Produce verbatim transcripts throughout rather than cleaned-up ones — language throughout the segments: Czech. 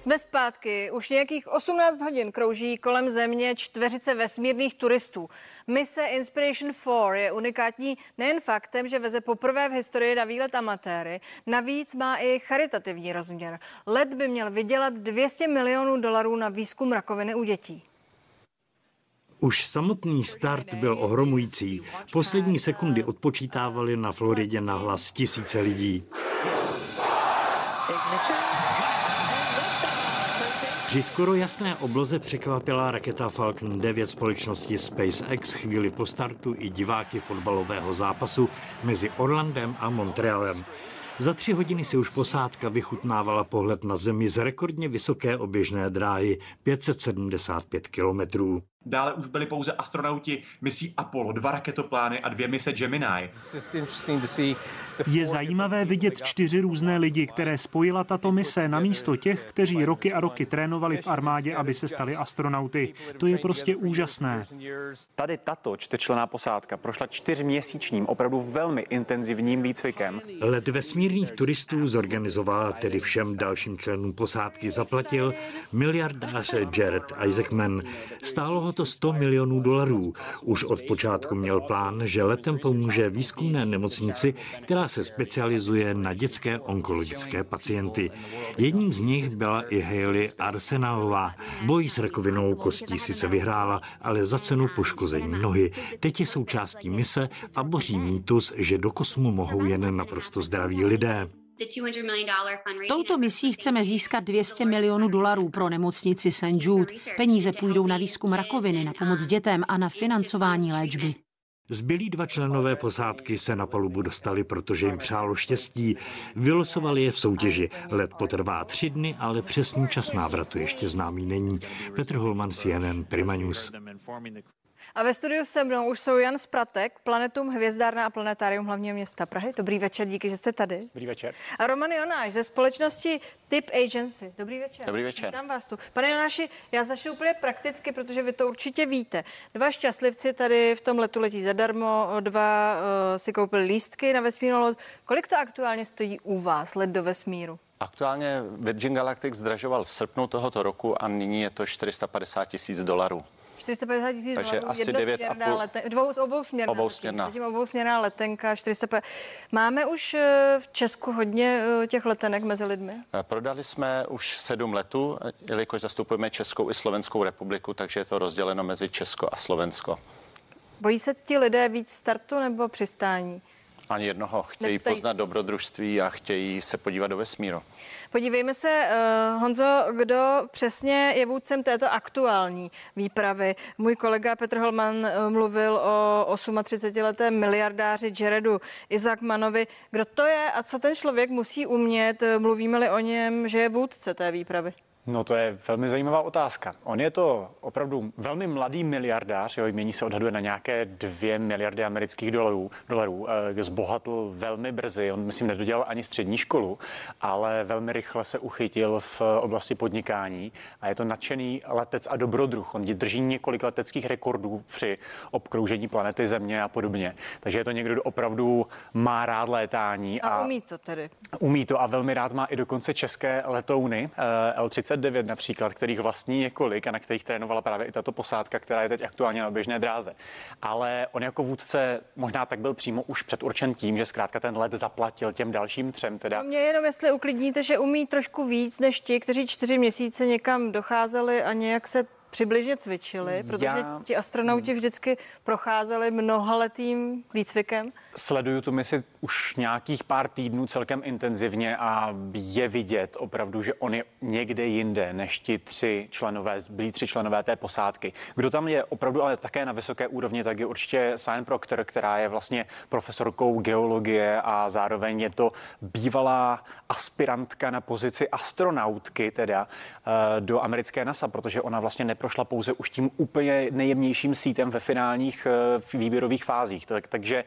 Jsme zpátky. Už nějakých osmnáct hodin krouží kolem Země čtveřice vesmírných turistů. Mise Inspiration čtyři je unikátní nejen faktem, že veze poprvé v historii na výlet amatéry, navíc má i charitativní rozměr. Let by měl vydělat dvě stě milionů dolarů na výzkum rakoviny u dětí. Už samotný start byl ohromující. Poslední sekundy odpočítávali na Floridě nahlas tisíce lidí. Při skoro jasné obloze překvapila raketa Falcon devět společnosti SpaceX chvíli po startu i diváky fotbalového zápasu mezi Orlandem a Montrealem. Za tři hodiny si už posádka vychutnávala pohled na Zemi z rekordně vysoké oběžné dráhy pět set sedmdesát pět kilometrů. Dále už byli pouze astronauti misí Apollo, dva raketoplány a dvě mise Gemini. Je zajímavé vidět čtyři různé lidi, které spojila tato mise namísto těch, kteří roky a roky trénovali v armádě, aby se stali astronauty. To je prostě úžasné. Tady tato čtyřčlenná posádka prošla čtyřměsíčním, opravdu velmi intenzivním výcvikem. Let vesmírných turistů zorganizoval a tedy všem dalším členům posádky zaplatil miliardář Jared Isaacman. Stálo ho to sto milionů dolarů. Už od počátku měl plán, že letem pomůže výzkumné nemocnici, která se specializuje na dětské onkologické pacienty. Jedním z nich byla i Hailey Arceneauová. Boj s rakovinou kostí sice vyhrála, ale za cenu poškození nohy. Teď je součástí mise a boří mýtus, že do kosmu mohou jen naprosto zdraví lidé. Touto misí chceme získat dvě stě milionů dolarů pro nemocnici Saint Jude. Peníze půjdou na výzkum rakoviny, na pomoc dětem a na financování léčby. Zbylí dva členové posádky se na palubu dostali, protože jim přálo štěstí. Vylosovali je v soutěži. Let potrvá tři dny, ale přesný čas návratu ještě známý není. Petr Holman, C N N, Prima News. A ve studiu se mnou už jsou Jan Spratek, Planetum Hvězdárna a Planetárium hlavního města Prahy. Dobrý večer, díky, že jste tady. Dobrý večer. A Roman Jonáš ze společnosti Tip Agency. Dobrý večer. Dobrý večer. Vítám vás tu. Pane Jonáši, já začnu úplně prakticky, protože vy to určitě víte. Dva šťastlivci tady v tom letu letí zadarmo, dva uh, si koupili lístky na vesmírnou loď. Kolik to aktuálně stojí u vás, let do vesmíru? Aktuálně Virgin Galactic zdražoval v srpnu tohoto roku a nyní je to čtyři sta padesát tisíc dolarů. čtyři sta padesát tisíc, takže asi devět a půl leten... dvou z obou směrná, obou směrná. Zatím obou směrná letenka, čtyři sta padesát. Máme už v Česku hodně těch letenek mezi lidmi? Prodali jsme už sedm letů, jelikož zastupujeme Českou i Slovenskou republiku, takže je to rozděleno mezi Česko a Slovensko. Bojí se ti lidé víc startu nebo přistání? Ani jednoho. Chtějí Neptají poznat dobrodružství a chtějí se podívat do vesmíru. Podívejme se, uh, Honzo, kdo přesně je vůdcem této aktuální výpravy. Můj kolega Petr Holman mluvil o třicetiosmiletém miliardáři Jaredu Isaacmanovi. Kdo to je a co ten člověk musí umět? Mluvíme-li o něm, že je vůdce té výpravy? No to je velmi zajímavá otázka. On je to opravdu velmi mladý miliardář, jeho jmění se odhaduje na nějaké dvě miliardy amerických dolarů, dolarů. Zbohatl velmi brzy, on myslím nedodělal ani střední školu, ale velmi rychle se uchytil v oblasti podnikání a je to nadšený letec a dobrodruh. On drží několik leteckých rekordů při obkroužení planety Země a podobně. Takže je to někdo, kdo opravdu má rád létání. A, a umí to tedy. Umí to a velmi rád má i dokonce české letouny el třicet devět například, kterých vlastní několik a na kterých trénovala právě i tato posádka, která je teď aktuálně na běžné dráze. Ale on jako vůdce možná tak byl přímo už předurčen tím, že zkrátka ten let zaplatil těm dalším třem. Teda. Mě jenom jestli uklidníte, že umí trošku víc než ti, kteří čtyři měsíce někam docházeli a nějak se přibližně cvičili, protože Já... ti astronauti vždycky procházeli mnohaletým výcvikem. Sleduju tu misi už nějakých pár týdnů celkem intenzivně a je vidět opravdu, že on je někde jinde než ti tři členové, byli tři členové té posádky. Kdo tam je opravdu ale také na vysoké úrovni, tak je určitě Jan Proctor, která je vlastně profesorkou geologie a zároveň je to bývalá aspirantka na pozici astronautky teda do americké NASA, protože ona vlastně ne neprošla pouze už tím úplně nejjemnějším sítem ve finálních výběrových fázích. Tak, takže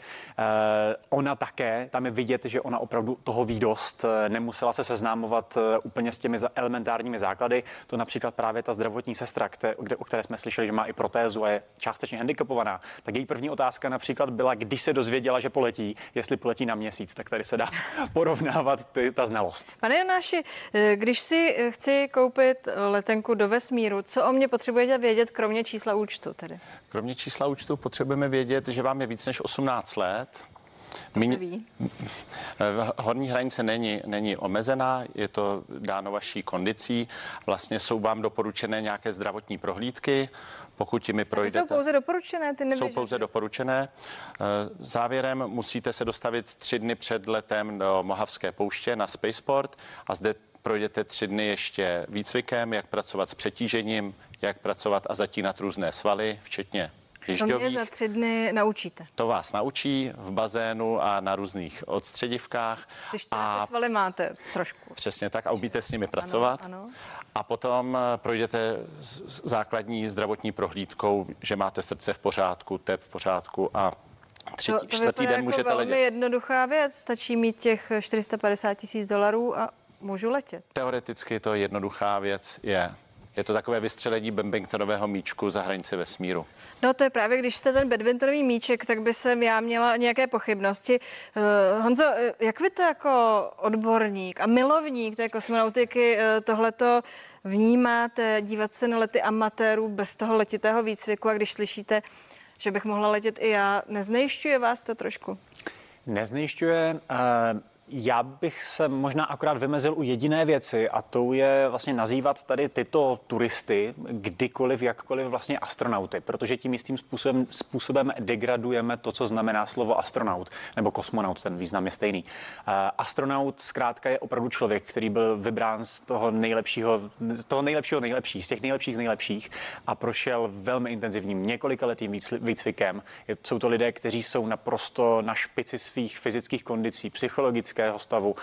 ona také, tam je vidět, že ona opravdu toho ví dost, nemusela se seznámovat úplně s těmi elementárními základy. To například právě ta zdravotní sestra, které, o které jsme slyšeli, že má i protézu a je částečně handicapovaná, tak její první otázka například byla, když se dozvěděla, že poletí, jestli poletí na měsíc, tak tady se dá porovnávat ty, ta znalost. Pane Jonáši, když si chci koupit letenku do vesmíru, co o mě potřebujete vědět, kromě čísla účtu tedy? Kromě čísla účtu potřebujeme vědět, že vám je víc než osmnáct let. Míň, horní hranice není, není omezená, je to dáno vaší kondicí. Vlastně jsou vám doporučené nějaké zdravotní prohlídky, pokud jimi projdete. Ty jsou pouze doporučené? Ty neběžete. Jsou pouze doporučené. Závěrem musíte se dostavit tři dny před letem do Mohavské pouště na Spaceport a zde projdete tři dny ještě výcvikem, jak pracovat s přetížením, jak pracovat a zatínat různé svaly, včetně To mě za tři dny naučíte. To vás naučí v bazénu a na různých odstředivkách. Když a svaly máte trošku. Přesně tak a umíte s nimi pracovat. Ano, ano. A potom projdete základní zdravotní prohlídkou, že máte srdce v pořádku, tep v pořádku a třetí, to, to čtvrtý den jako můžete letět. To je velmi jednoduchá věc, stačí mít těch čtyři sta padesát tisíc dolarů a můžu letět. Teoreticky to jednoduchá věc je. Je to takové vystřelení badmintonového míčku za hranici vesmíru. No to je právě, když jste ten badmintonový míček, tak by jsem já měla nějaké pochybnosti. Honzo, jak vy to jako odborník a milovník té kosmonautiky tohleto vnímáte, dívat se na lety amatérů bez toho letitého výcviku a když slyšíte, že bych mohla letět i já, neznejišťuje vás to trošku? Neznejišťuje... Uh... Já bych se možná akorát vymezil u jediné věci a tou je vlastně nazývat tady tyto turisty kdykoliv, jakkoliv vlastně astronauty, protože tím jistým způsobem, způsobem degradujeme to, co znamená slovo astronaut nebo kosmonaut, ten význam je stejný. Astronaut zkrátka je opravdu člověk, který byl vybrán z toho nejlepšího, toho nejlepšího nejlepší, z těch nejlepších z nejlepších a prošel velmi intenzivním několikaletým výcvikem. Jsou to lidé, kteří jsou naprosto na špici svých fyzických kondicí, psychologických stavu,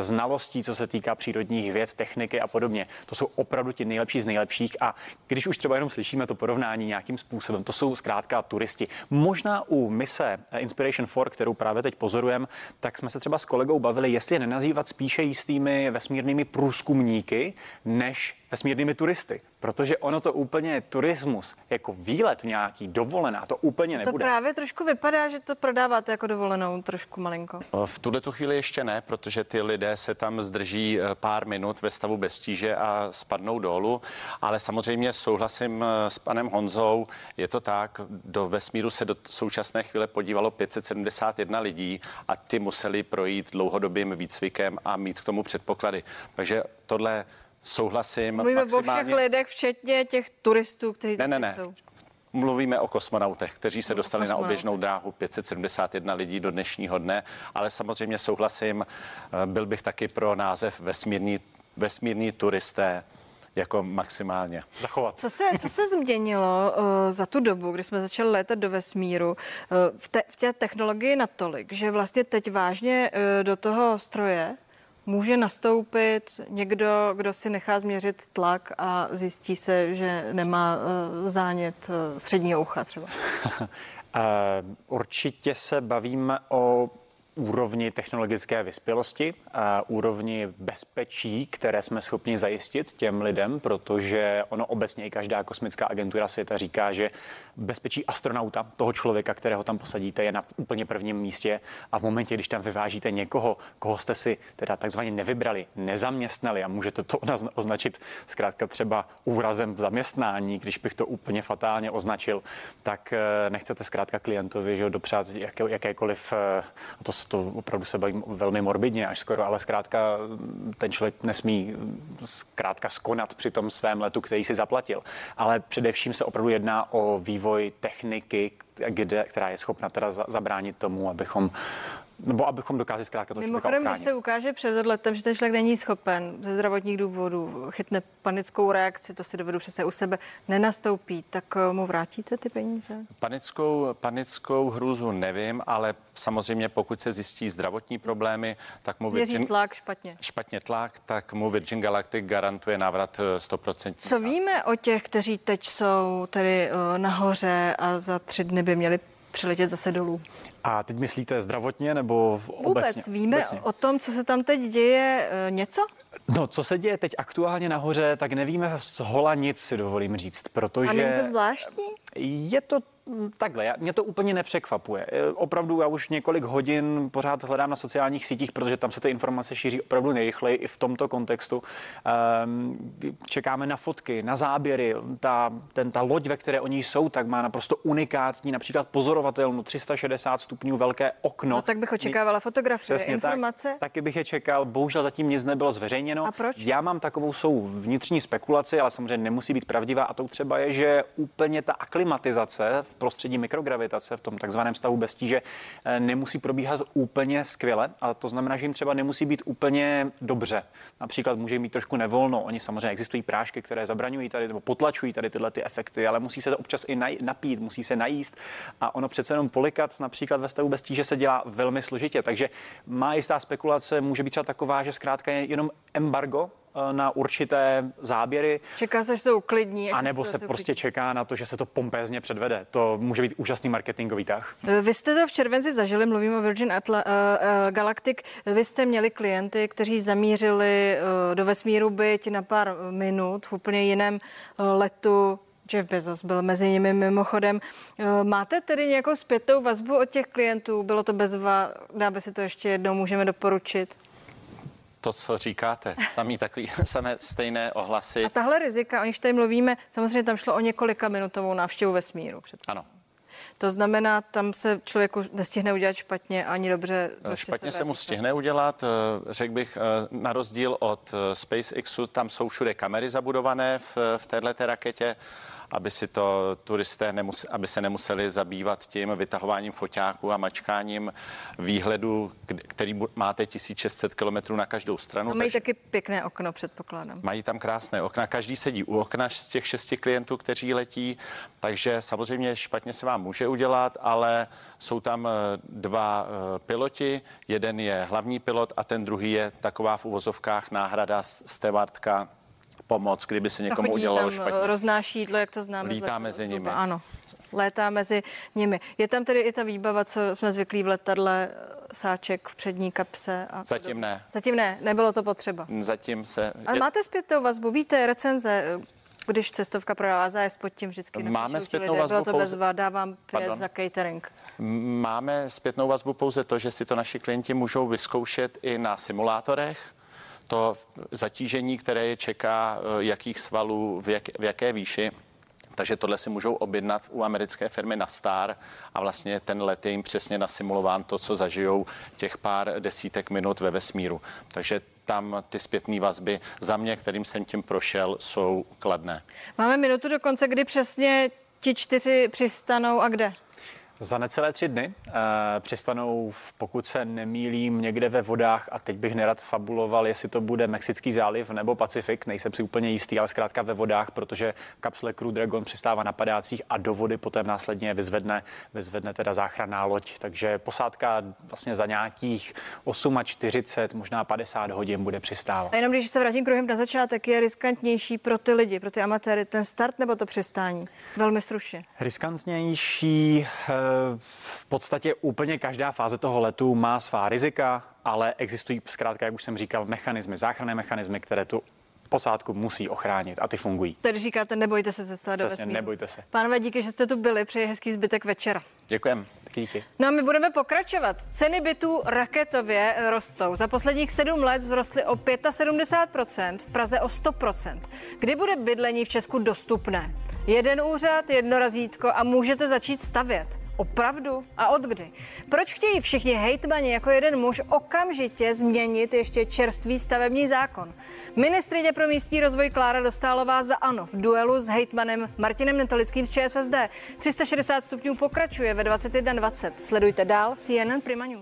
znalostí, co se týká přírodních věd, techniky a podobně. To jsou opravdu ti nejlepší z nejlepších a když už třeba jenom slyšíme to porovnání nějakým způsobem, to jsou zkrátka turisti. Možná u mise Inspiration čtyři, kterou právě teď pozorujeme, tak jsme se třeba s kolegou bavili, jestli je nenazývat spíše jistými vesmírnými průzkumníky, než vesmírnými turisty, protože ono to úplně turismus, jako výlet nějaký, dovolená, to úplně nebude. To právě trošku vypadá, že to prodáváte jako dovolenou trošku malinko. V tuhletu chvíli ještě ne, protože ty lidé se tam zdrží pár minut ve stavu bez tíže a spadnou dolů, ale samozřejmě souhlasím s panem Honzou, je to tak, do vesmíru se do současné chvíle podívalo pět set sedmdesát jedna lidí a ty museli projít dlouhodobým výcvikem a mít k tomu předpoklady. Takže tohle souhlasím. Mluvíme maximálně... o všech lidech, včetně těch turistů, kteří ne, ne, ne. jsou. Mluvíme o kosmonautech, kteří se dostali na oběžnou dráhu pět set sedmdesát jedna lidí do dnešního dne, ale samozřejmě souhlasím, byl bych taky pro název vesmírní, vesmírní turisté jako maximálně. Zachovat. Co se, co se změnilo uh, za tu dobu, kdy jsme začali létat do vesmíru, uh, v, te, v té technologii natolik, že vlastně teď vážně uh, do toho stroje může nastoupit někdo, kdo si nechá změřit tlak a zjistí se, že nemá zánět středního ucha třeba? Určitě se bavíme o úrovni technologické vyspělosti, a úrovni bezpečí, které jsme schopni zajistit těm lidem, protože ono obecně i každá kosmická agentura světa říká, že bezpečí astronauta, toho člověka, kterého tam posadíte, je na úplně prvním místě a v momentě, když tam vyvážíte někoho, koho jste si teda takzvaně nevybrali, nezaměstnali a můžete to označit zkrátka třeba úrazem v zaměstnání, když bych to úplně fatálně označil, tak nechcete zkrátka klientovi, že dopřát jaké, jakékoliv, a to to opravdu se bavím velmi morbidně až skoro, ale zkrátka ten člověk nesmí zkrátka skonat při tom svém letu, který si zaplatil. Ale především se opravdu jedná o vývoj techniky, kde, která je schopna teda zabránit tomu, abychom nebo abychom dokázali zkrátka to člověka ochránit. Mimochodem, když se ukáže před letem, že ten člověk není schopen ze zdravotních důvodů, chytne panickou reakci, to si dovedu přece u sebe, nenastoupí, tak mu vrátíte ty peníze? Panickou, panickou hrůzu nevím, ale samozřejmě pokud se zjistí zdravotní problémy, tak mu Virgin... Měří tlak špatně. Špatně tlak, tak mu Virgin Galactic garantuje návrat sto procent. Co víme o těch, kteří teď jsou tady nahoře a za tři dny by měli přiletět zase dolů? A teď myslíte zdravotně nebo obecně? Vůbec víme obecně o tom, co se tam teď děje, něco? No, co se děje teď aktuálně nahoře, tak nevíme z hola nic, si dovolím říct, protože... A není to zvláštní? Je to takhle, já, mě to úplně nepřekvapuje. Opravdu já už několik hodin pořád hledám na sociálních sítích, protože tam se ty informace šíří opravdu nejrychleji i v tomto kontextu. Ehm, čekáme na fotky, na záběry. Ta, ten, ta loď, ve které oni jsou, tak má naprosto unikátní, například pozorovatelnu, tři sta šedesát stupňů velké okno. No tak bych očekávala fotografie, přesně, informace. Tak, taky bych je čekal, bohužel zatím nic nebylo zveřejněno. A proč? Já mám takovou svou vnitřní spekulaci, ale samozřejmě nemusí být pravdivá, a to třeba je, že úplně ta aklimatizace v prostředí mikrogravitace, v tom takzvaném stavu bez tíže, nemusí probíhat úplně skvěle, a to znamená, že jim třeba nemusí být úplně dobře. Například může jim být trošku nevolno. Oni samozřejmě existují prášky, které zabraňují tady nebo potlačují tady tyhle ty efekty, ale musí se to občas i napít, musí se najíst, a ono přece jenom polikat například ve stavu bez tíže se dělá velmi složitě. Takže má jistá spekulace, může být třeba taková, že zkrátka je jenom embargo na určité záběry. Čeká se, že se uklidní. A nebo se, se prostě uklidní. Čeká na to, že se to pompézně předvede. To může být úžasný marketingový tah. Vy jste to v červenci zažili, mluvím o Virgin Atla- uh, uh, Galactic. Vy jste měli klienty, kteří zamířili uh, do vesmíru byť na pár minut v úplně jiném uh, letu. Jeff Bezos byl mezi nimi mimochodem. Máte tedy nějakou zpětnou vazbu od těch klientů? Bylo to bezva? Dá by si to ještě jednou, můžeme doporučit? To, co říkáte, samý takový, samé stejné ohlasy. A tahle rizika, o nichž tady mluvíme, samozřejmě tam šlo o několika minutovou návštěvu vesmíru. Předtím. Ano. To znamená, tam se člověku nestihne udělat špatně ani dobře. Špatně se, se mu stihne udělat, řekl bych, na rozdíl od SpaceXu, tam jsou všude kamery zabudované v, v této raketě, aby si to turisté nemuseli, aby se nemuseli zabývat tím vytahováním foťáků a mačkáním výhledu, který máte tisíc šest set kilometrů na každou stranu. A mají takže... taky pěkné okno, předpokládám. Mají tam krásné okna, každý sedí u okna z těch šesti klientů, kteří letí, takže samozřejmě špatně se vám může udělat, ale jsou tam dva piloti, jeden je hlavní pilot a ten druhý je taková v uvozovkách náhrada, stevardka, pomoc, kdyby se někomu udělalo špatně. Roznáší jídlo, jak to známe. Lítá mezi nimi. Ano, létá mezi nimi. Je tam tedy i ta výbava, co jsme zvyklí v letadle, sáček v přední kapse? A zatím ne. Zatím ne, nebylo to potřeba. Zatím se... Ale je... máte zpětnou vazbu, víte, recenze... Když cestovka prodává zájezd, pod tím vždycky máme zpětnou vazbu. Bylo to pouze... bezva, dávám pět za catering. Máme zpětnou vazbu pouze to, že si to naši klienti můžou vyzkoušet i na simulátorech. To zatížení, které je čeká, jakých svalů, v, jak, v jaké výši. Takže tohle si můžou objednat u americké firmy Nastar a vlastně ten let je jim přesně nasimulován to, co zažijou těch pár desítek minut ve vesmíru. Takže tam ty zpětné vazby za mě, kterým jsem tím prošel, jsou kladné. Máme minutu do konce, kdy přesně ti čtyři přistanou a kde? Za necelé tři dny uh, přistanou, v, pokud se nemýlím, někde ve vodách, a teď bych nerad fabuloval, jestli to bude Mexický záliv nebo Pacifik, nejsem si úplně jistý, ale zkrátka ve vodách, protože kapsle Crew Dragon přistává na padácích a do vody potom následně vyzvedne, vyzvedne teda záchranná loď. Takže posádka vlastně za nějakých čtyřicet osm, možná padesát hodin bude přistávat. A jenom když se vrátím kruhem na začátek, je riskantnější pro ty lidi, pro ty amatéry ten start nebo to přistání? Velmi stručně. Riskantnější... V podstatě úplně každá fáze toho letu má svá rizika, ale existují zkrátka, jak už jsem říkal, mechanismy, záchranné mechanismy, které tu posádku musí ochránit, a ty fungují. Tedy říkáte, nebojte se cestovat do vesmíru. Nebojte se. Pánové, díky, že jste tu byli, přeji hezký zbytek večera. Děkujeme. Díky. No a my budeme pokračovat. Ceny bytů raketově rostou. Za posledních sedm let vzrostly o sedmdesát pět procent, v Praze o sto procent. Kdy bude bydlení v Česku dostupné? Jeden úřad, jedno razítko a můžete začít stavět. Opravdu? A odkdy? Proč chtějí všichni hejtmani jako jeden muž okamžitě změnit ještě čerstvý stavební zákon? Ministryně pro místní rozvoj Klára Dostálová za ANO v duelu s hejtmanem Martinem Netolickým z ČSSD. tři sta šedesát stupňů pokračuje ve dvacet jedna dvacet. Sledujte dál C N N Prima News.